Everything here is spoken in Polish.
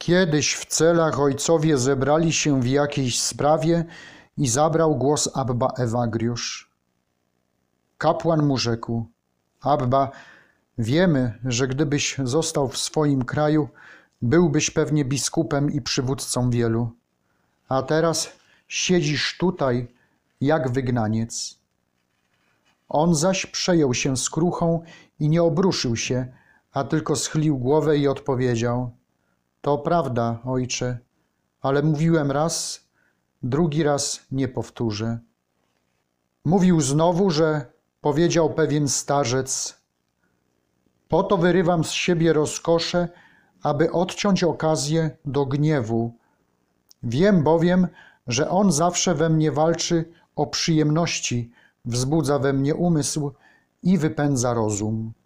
Kiedyś w celach ojcowie zebrali się w jakiejś sprawie i zabrał głos Abba Ewagriusz. Kapłan mu rzekł: Abba, wiemy, że gdybyś został w swoim kraju, byłbyś pewnie biskupem i przywódcą wielu, a teraz siedzisz tutaj jak wygnaniec. On zaś przejął się skruchą i nie obruszył się, a tylko schylił głowę i odpowiedział: to prawda, ojcze, ale mówiłem raz, drugi raz nie powtórzę. Mówił znowu, że powiedział pewien starzec: po to wyrywam z siebie rozkosze, aby odciąć okazję do gniewu. Wiem bowiem, że on zawsze we mnie walczy o przyjemności, wzbudza we mnie umysł i wypędza rozum.